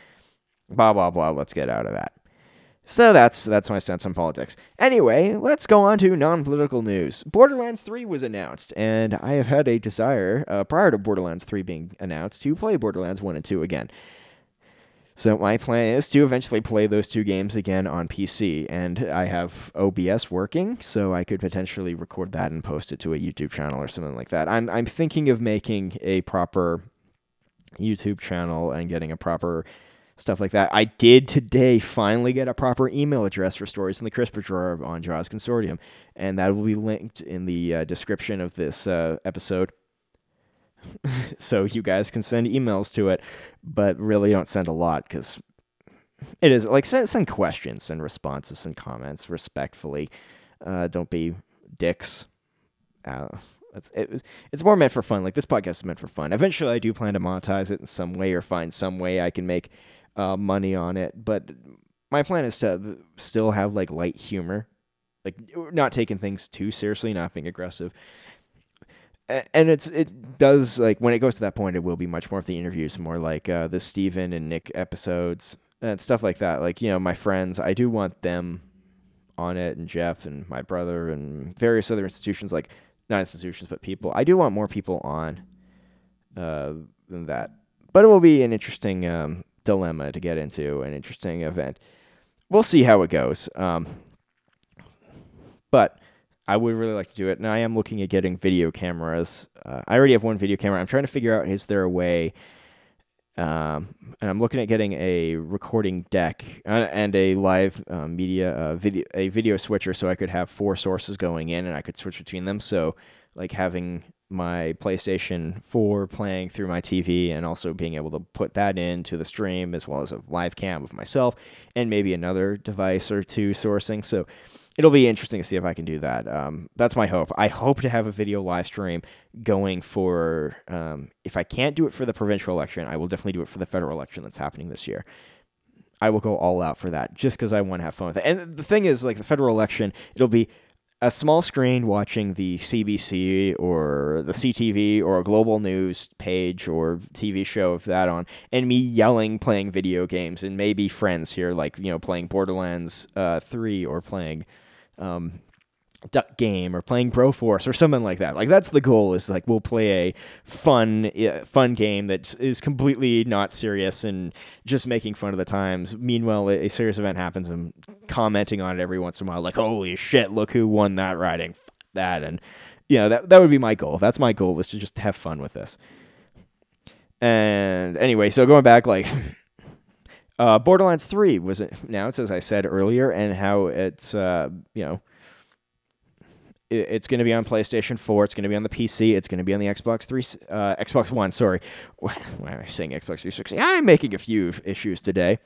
blah, blah, blah, let's get out of that. So that's my sense on politics. Anyway, let's go on to non-political news. Borderlands 3 was announced, and I have had a desire, prior to Borderlands 3 being announced, to play Borderlands 1 and 2 again. So my plan is to eventually play those two games again on PC, and I have OBS working, so I could potentially record that and post it to a YouTube channel or something like that. I'm thinking of making a proper YouTube channel and getting a proper stuff like that. I did today finally get a proper email address for Stories in the Christopher Shore on Jaws Consortium, and that will be linked in the description of this episode. So you guys can send emails to it, but really don't send a lot, because it is like send questions and responses and comments respectfully. Don't be dicks. It's more meant for fun. Like, this podcast is meant for fun. Eventually, I do plan to monetize it in some way or find some way I can make money on it. But my plan is to still have like light humor, like not taking things too seriously, not being aggressive. And it does, like, when it goes to that point, it will be much more of the interviews, more like the Steven and Nick episodes and stuff like that. Like, my friends, I do want them on it, and Jeff and my brother and various other institutions, like, not institutions, but people. I do want more people on than that. But it will be an interesting dilemma to get into, an interesting event. We'll see how it goes. But I would really like to do it, and I am looking at getting video cameras. I already have one video camera. I'm trying to figure out, is there a way, and I'm looking at getting a recording deck and a live video switcher, so I could have four sources going in, and I could switch between them. So, like, having my PlayStation 4 playing through my TV, and also being able to put that into the stream, as well as a live cam of myself, and maybe another device or two sourcing. So it'll be interesting to see if I can do that. That's my hope. I hope to have a video live stream going for, if I can't do it for the provincial election, I will definitely do it for the federal election that's happening this year. I will go all out for that, just because I want to have fun with it. And the thing is, like, the federal election, it'll be a small screen watching the CBC or the CTV or a global news page or TV show of that on, and me yelling, playing video games, and maybe friends here, like, you know, playing Borderlands 3 or playing Duck Game or playing Broforce or something like that. Like, that's the goal, is like, we'll play a fun game that is completely not serious and just making fun of the times. Meanwhile, a serious event happens and commenting on it every once in a while, like, holy shit, look who won that riding. F that. And, you know, that would be my goal. That's my goal, was to just have fun with this. And anyway, so going back, like... Borderlands 3 was announced, as I said earlier, and how it's, you know, it's going to be on PlayStation 4, it's going to be on the PC, it's going to be on the Xbox One, sorry. Why am I saying Xbox 360? I'm making a few issues today.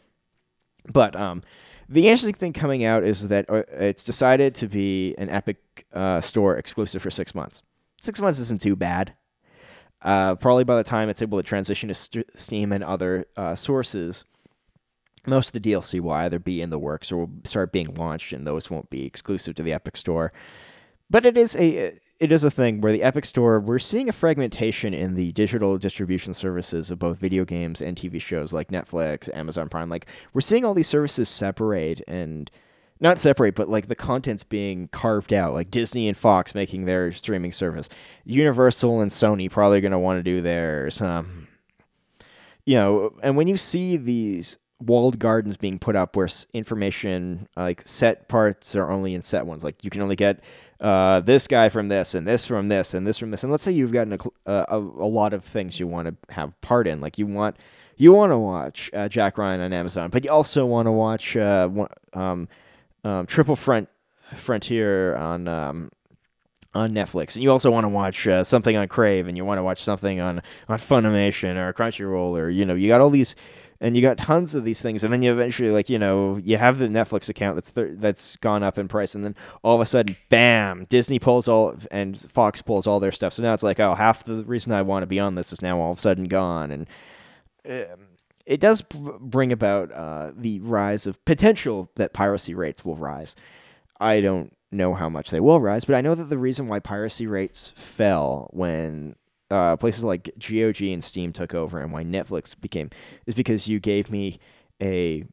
But the interesting thing coming out is that it's decided to be an Epic Store exclusive for 6 months. 6 months isn't too bad. Probably by the time it's able to transition to Steam and other sources, most of the DLC will either be in the works or will start being launched, and those won't be exclusive to the Epic Store. But it is a thing where the Epic Store, we're seeing a fragmentation in the digital distribution services of both video games and TV shows like Netflix, Amazon Prime. Like, we're seeing all these services separate, and not separate, but like the content's being carved out, like Disney and Fox making their streaming service. Universal and Sony probably going to want to do theirs. You know, and when you see these walled gardens being put up where information, like set parts, are only in set ones. Like, you can only get this guy from this, and this from this, and this from this. And let's say you've gotten a lot of things you want to have part in. Like, you want to watch Jack Ryan on Amazon, but you also want to watch Triple Frontier on Netflix, and you also want to watch something on Crave, and you want to watch something on Funimation or Crunchyroll, or, you know, you got all these. And you got tons of these things, and then you eventually, like, you know, you have the Netflix account that's gone up in price, and then all of a sudden, bam, Disney pulls all, and Fox pulls all their stuff. So now it's like, oh, half the reason I want to be on this is now all of a sudden gone. And it does bring about the rise of potential that piracy rates will rise. I don't know how much they will rise, but I know that the reason why piracy rates fell when... places like GOG and Steam took over, and why Netflix became, is because you gave me a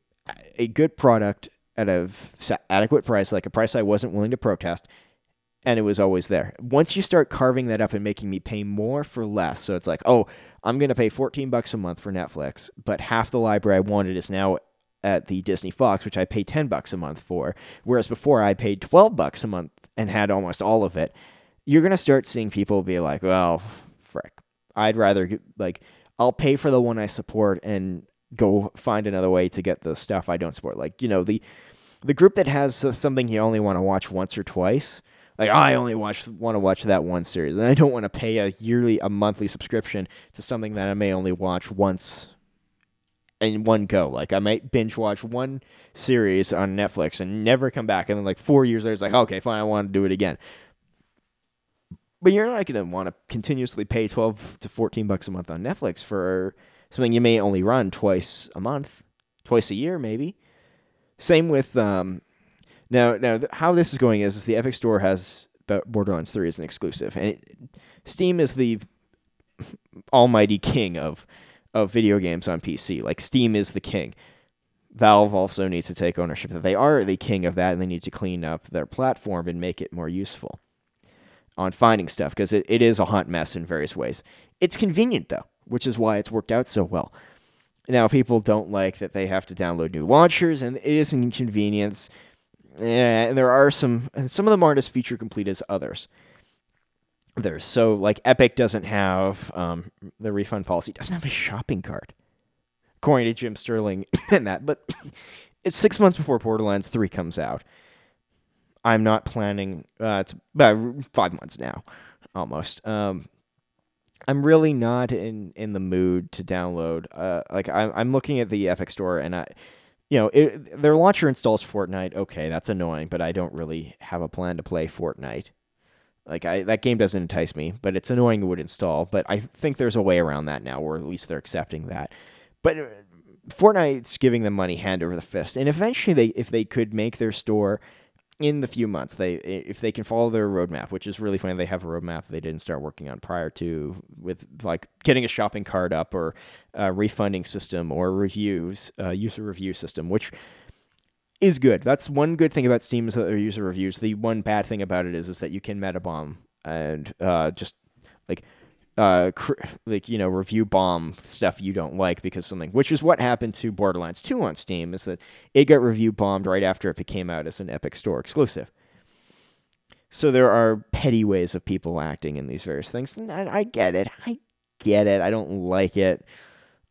good product at a adequate price, like a price I wasn't willing to protest, and it was always there. Once you start carving that up and making me pay more for less, so it's like, oh, I'm going to pay $14 a month for Netflix, but half the library I wanted is now at the Disney Fox, which I pay $10 a month for, whereas before I paid $12 a month and had almost all of it. You're going to start seeing people be like, well... frick. I'd rather, like, I'll pay for the one I support and go find another way to get the stuff I don't support. Like, you know, the group that has something you only want to watch once or twice. Like, I only want to watch that one series, and I don't want to pay a monthly subscription to something that I may only watch once in one go. Like, I might binge watch one series on Netflix and never come back, and then like 4 years later, it's like, okay, fine, I want to do it again. But you're not going to want to continuously pay $12 to $14 a month on Netflix for something you may only run twice a month, twice a year, maybe. Same with now how this is going is the Epic Store has Borderlands 3 as an exclusive, and Steam is the almighty king of video games on PC. Like, Steam is the king. Valve also needs to take ownership that they are the king of that, and they need to clean up their platform and make it more useful on finding stuff, because it is a hot mess in various ways. It's convenient, though, which is why it's worked out so well. Now, people don't like that they have to download new launchers, and it is an inconvenience, and there are some of them aren't as feature-complete as others. So, like, Epic doesn't have, the refund policy doesn't have a shopping cart, according to Jim Sterling and that, but it's 6 months before Borderlands 3 comes out. I'm not planning, it's about 5 months now, almost. I'm really not in the mood to download. Like, I'm looking at the Epic Store, and I, you know, their launcher installs Fortnite. Okay, that's annoying, but I don't really have a plan to play Fortnite. Like, that game doesn't entice me, but it's annoying it would install. But I think there's a way around that now, or at least they're accepting that. But Fortnite's giving them money hand over the fist. And eventually, if they could make their store in the few months, if they can follow their roadmap, which is really funny, they have a roadmap they didn't start working on prior to, with like getting a shopping cart up or a refunding system or reviews, user review system, which is good. That's one good thing about Steam is that their user reviews. The one bad thing about it is that you can meta bomb and just like review bomb stuff you don't like because something, which is what happened to Borderlands 2 on Steam, is that it got review bombed right after it came out as an Epic Store exclusive. So there are petty ways of people acting in these various things. I get it. I don't like it.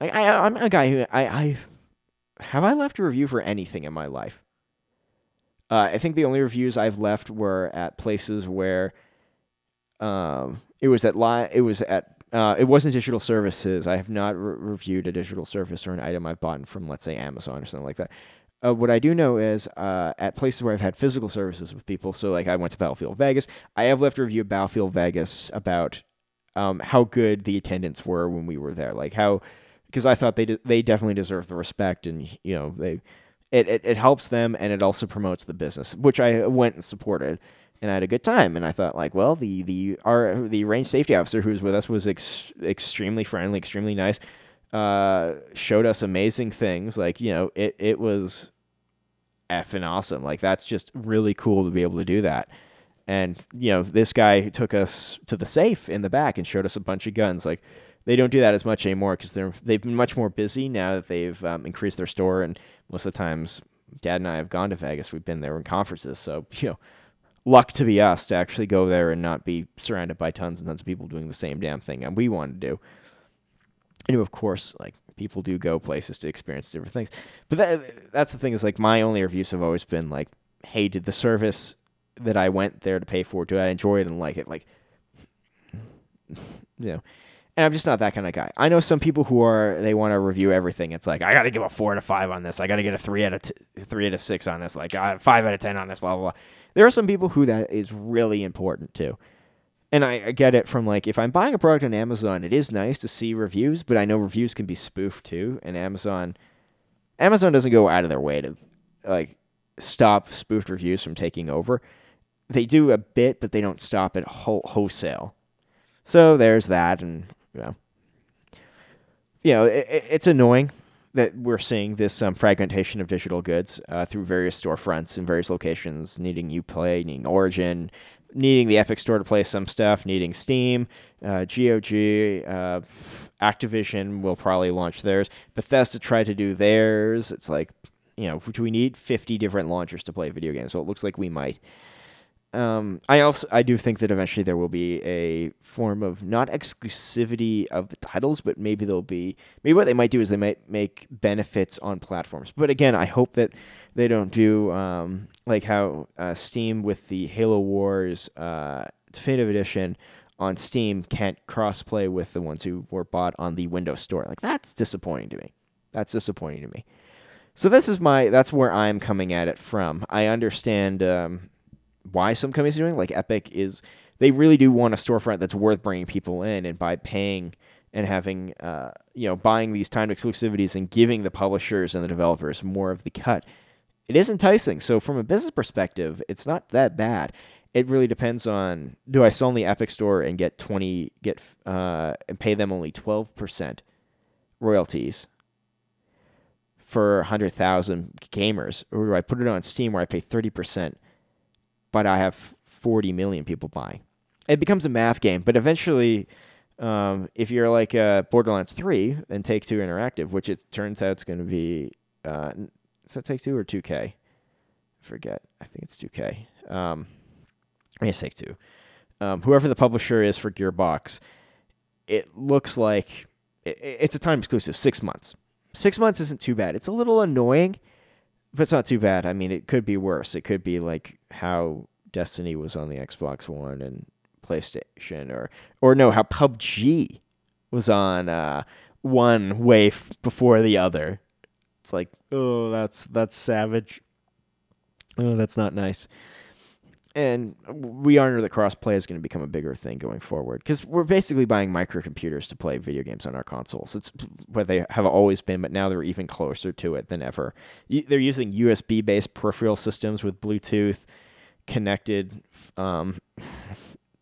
I'm a guy who have I left a review for anything in my life? I think the only reviews I've left were at places where it wasn't digital services. I have not reviewed a digital service or an item I've bought from, let's say, Amazon or something like that. What I do know is at places where I've had physical services with people, so like I went to Battlefield Vegas, I have left a review of Battlefield Vegas about how good the attendants were when we were there, like how... because I thought they definitely deserve the respect, and you know it helps them, and it also promotes the business, which I went and supported, and I had a good time. And I thought, like, well, the range safety officer who was with us was extremely friendly, extremely nice, showed us amazing things. Like, you know, it was effing awesome. Like, that's just really cool to be able to do that. And you know, this guy took us to the safe in the back and showed us a bunch of guns. Like, they don't do that as much anymore because they've been much more busy now that they've increased their store. And most of the times, Dad and I have gone to Vegas. We've been there in conferences. So, you know, luck to be us to actually go there and not be surrounded by tons and tons of people doing the same damn thing and we want to do. And of course, like, people do go places to experience different things. But that's the thing is, like, my only reviews have always been like, hey, did the service that I went there to pay for, do I enjoy it and like it? Like, you know. And I'm just not that kind of guy. I know some people who they want to review everything. It's like, I got to give a 4 out of 5 on this. I got to get a 3 out of 6 on this. Like, 5 out of 10 on this, blah, blah, blah. There are some people who that is really important to. And I get it from, like, if I'm buying a product on Amazon, it is nice to see reviews, but I know reviews can be spoofed too. And Amazon doesn't go out of their way to, like, stop spoofed reviews from taking over. They do a bit, but they don't stop at wholesale. So there's that, and... You know, it's annoying that we're seeing this fragmentation of digital goods through various storefronts in various locations, needing Uplay, needing Origin, needing the Epic Store to play some stuff, needing Steam, GOG, Activision will probably launch theirs. Bethesda tried to do theirs. It's like, you know, do we need 50 different launchers to play video games? Well, it looks like we might. I do think that eventually there will be a form of not exclusivity of the titles, but maybe what they might do is they might make benefits on platforms. But again, I hope that they don't do like how Steam with the Halo Wars Definitive Edition on Steam can't cross-play with the ones who were bought on the Windows Store. Like, that's disappointing to me. So that's where I'm coming at it from. I understand. Why some companies are doing, like Epic is, they really do want a storefront that's worth bringing people in, and by paying and having, buying these timed exclusivities and giving the publishers and the developers more of the cut, it is enticing. So from a business perspective, it's not that bad. It really depends on, do I sell in the Epic Store and and pay them only 12% royalties for 100,000 gamers, or do I put it on Steam where I pay 30%? But I have 40 million people buying. It becomes a math game, but eventually, if you're like Borderlands 3 and Take-Two Interactive, which it turns out it's going to be, is that Take-Two or 2K? I forget. I think it's 2K. It's Take-Two. Whoever the publisher is for Gearbox, it looks like it's a time exclusive, 6 months. 6 months isn't too bad. It's a little annoying, but it's not too bad. I mean, it could be worse. It could be like how Destiny was on the Xbox One and PlayStation, or how PUBG was on one way before the other. It's like, oh, that's savage. Oh, that's not nice. And we are under the cross-play is going to become a bigger thing going forward, because we're basically buying microcomputers to play video games on our consoles. It's what they have always been, but now they're even closer to it than ever. They're using USB-based peripheral systems with Bluetooth. connected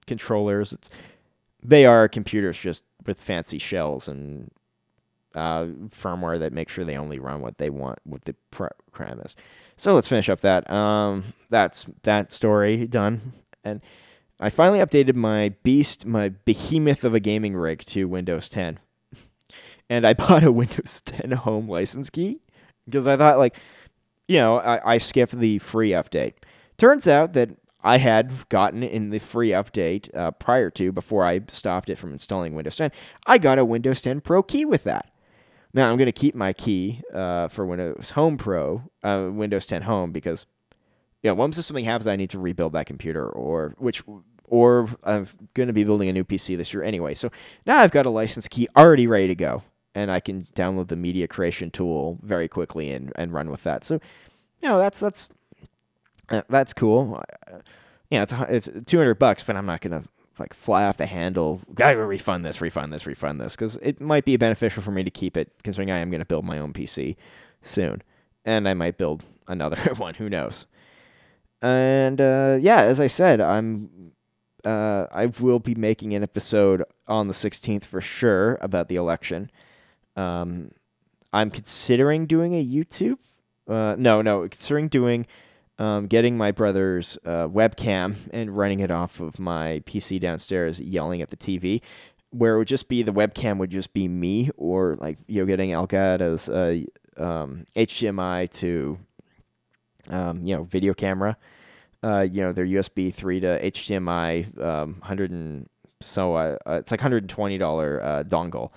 controllers. They are computers just with fancy shells and firmware that make sure they only run what they want, what the program is. So let's finish up that. That's that story done. And I finally updated my beast, my behemoth of a gaming rig to Windows 10. And I bought a Windows 10 home license key because I thought, like, you know, I skipped the free update. Turns out that I had gotten in the free update before I stopped it from installing Windows 10. I got a Windows 10 Pro key with that. Now, I'm going to keep my key for Windows Home Pro, Windows 10 Home, because, you know, once if something happens, I need to rebuild that computer, or I'm going to be building a new PC this year anyway. So now I've got a license key already ready to go, and I can download the media creation tool very quickly and run with that. So, you know, that's cool. Yeah, it's $200, but I'm not going to like fly off the handle. Gotta refund this, because it might be beneficial for me to keep it, considering I am going to build my own PC soon, and I might build another one. Who knows? And yeah, as I said, I will be making an episode on the 16th for sure about the election. I'm considering doing a YouTube. Considering doing. Getting my brother's webcam and running it off of my PC downstairs, yelling at the TV, where it would just be the webcam would just be me, or like, you know, getting Elgato's HDMI to video camera, their USB 3 to HDMI 100 and so it's like $120 dongle.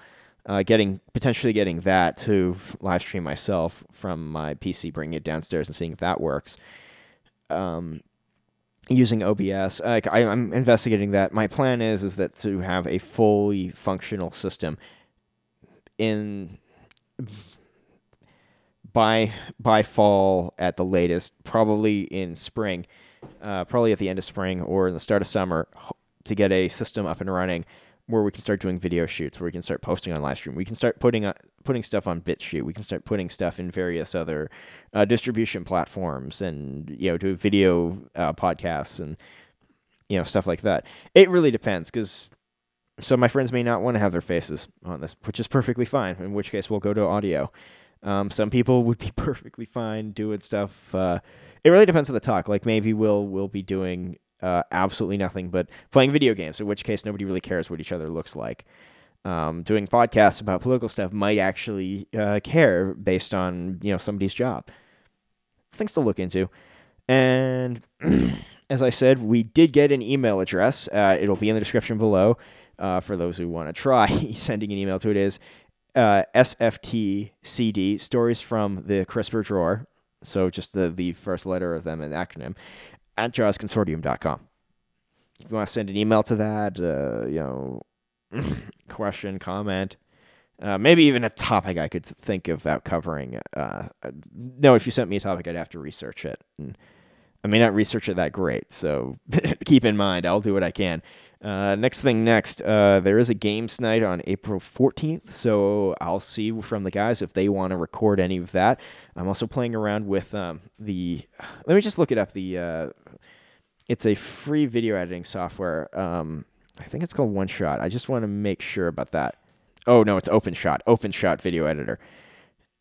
Potentially getting that to live stream myself from my PC, bringing it downstairs and seeing if that works. Using OBS, I'm investigating that. My plan is that to have a fully functional system by fall at the latest, probably in spring, probably at the end of spring or in the start of summer, to get a system up and running where we can start doing video shoots, where we can start posting on live stream, we can start putting stuff on BitChute, we can start putting stuff in various other distribution platforms, and, you know, do video podcasts and, you know, stuff like that. It really depends, because some of my friends may not want to have their faces on this, which is perfectly fine, in which case we'll go to audio. Some people would be perfectly fine doing stuff. It really depends on the talk. Like, maybe we'll be doing absolutely nothing but playing video games, in which case nobody really cares what each other looks like. Doing podcasts about political stuff might actually care based on, you know, somebody's job. It's things to look into. And as I said, we did get an email address. It'll be in the description below for those who want to try sending an email to it. Is SFTCD, Stories from the Christopher Shore. So just the first letter of them, an acronym. At jawsconsortium.com. If you want to send an email to that, question, comment, maybe even a topic I could think of without covering. No, if you sent me a topic, I'd have to research it. And I may not research it that great, so keep in mind, I'll do what I can. Next, there is a games night on April 14th, so I'll see from the guys if they want to record any of that. I'm also playing around with let me just look it up. It's a free video editing software. I think it's called OneShot. I just want to make sure about that. Oh, no, it's OpenShot Video Editor.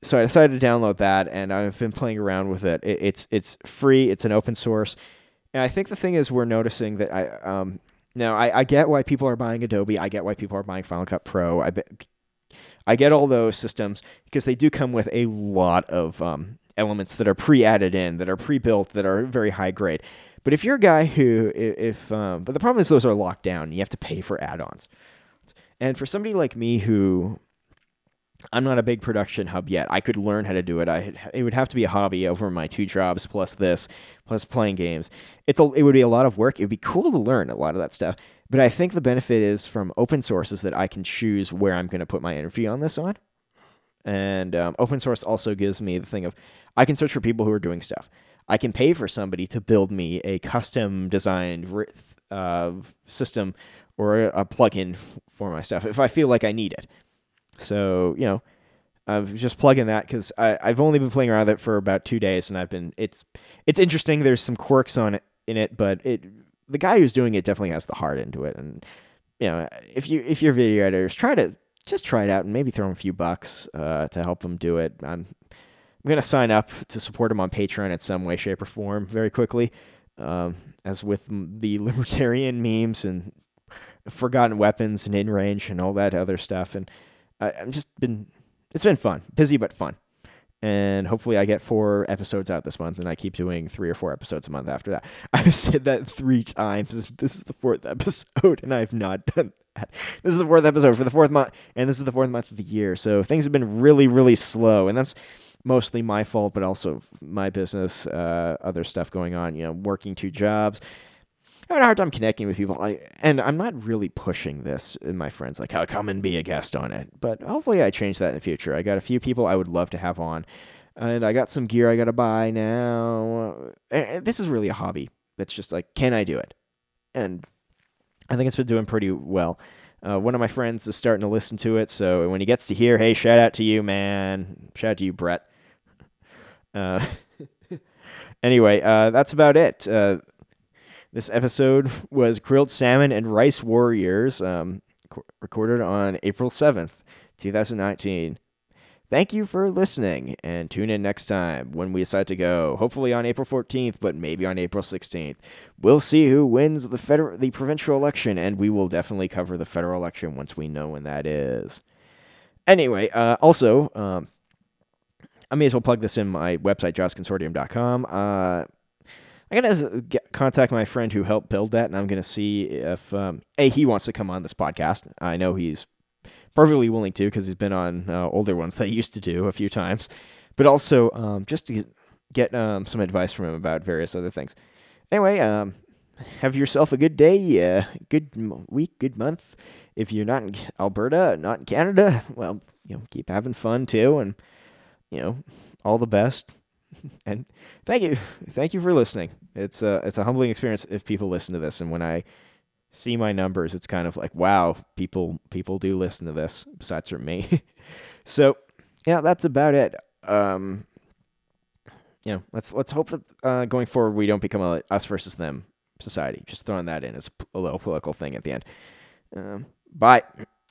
So I decided to download that, and I've been playing around with it. It's free. It's an open source. And I think the thing is we're noticing that I get why people are buying Adobe. I get why people are buying Final Cut Pro. I get all those systems because they do come with a lot of elements that are pre-added in, that are pre-built, that are very high grade. But if you're a guy but the problem is those are locked down. And you have to pay for add-ons. And for somebody like me who, I'm not a big production hub yet. I could learn how to do it. It would have to be a hobby over my two jobs plus this, plus playing games. It would be a lot of work. It would be cool to learn a lot of that stuff. But I think the benefit is from open sources that I can choose where I'm going to put my energy on this on. And open source also gives me the thing of I can search for people who are doing stuff. I can pay for somebody to build me a custom designed system or a plugin for my stuff if I feel like I need it. So, you know, I'm just plugging that because I've only been playing around with it for about 2 days, and it's interesting. There's some quirks on it in it, but the guy who's doing it definitely has the heart into it. And you know, if you're video editors, try it out and maybe throw them a few bucks to help them do it. I'm going to sign up to support him on Patreon in some way, shape, or form very quickly. As with the libertarian memes and forgotten weapons and in range and all that other stuff. And it's been fun, busy, but fun. And hopefully I get 4 episodes out this month, and I keep doing 3 or 4 episodes a month after that. I've said that 3 times. This is the 4th episode, and I've not done that. This is the 4th episode for the 4th month, and this is the 4th month of the year. So things have been really, really slow, and that's mostly my fault, but also my business, other stuff going on, you know, working 2 jobs. I had a hard time connecting with people. And I'm not really pushing this in my friends, like, oh, come and be a guest on it. But hopefully I change that in the future. I got a few people I would love to have on. And I got some gear I got to buy now. And this is really a hobby that's just like, can I do it? And I think it's been doing pretty well. One of my friends is starting to listen to it. So when he gets to hear, hey, shout out to you, man. Shout out to you, Brett. Anyway, that's about it. This episode was Grilled Salmon and Rice Warriors, recorded on April 7th, 2019. Thank you for listening, and tune in next time when we decide to go, hopefully on April 14th, but maybe on April 16th. We'll see who wins the provincial election, and we will definitely cover the federal election once we know when that is. Anyway, also, I may as well plug this in my website, jawsconsortium.com. I'm going to contact my friend who helped build that, and I'm going to see if, he wants to come on this podcast. I know he's perfectly willing to, because he's been on older ones that I used to do a few times, but also just to get some advice from him about various other things. Anyway, have yourself a good day, good week, good month. If you're not in Alberta, not in Canada, well, you know, keep having fun too, and, you know, all the best. And thank you for listening. It's a humbling experience if people listen to this. And when I see my numbers, it's kind of like, wow, people do listen to this besides from me. So yeah, that's about it. You know, let's hope that going forward we don't become a us versus them society. Just throwing that in as a little political thing at the end. Bye.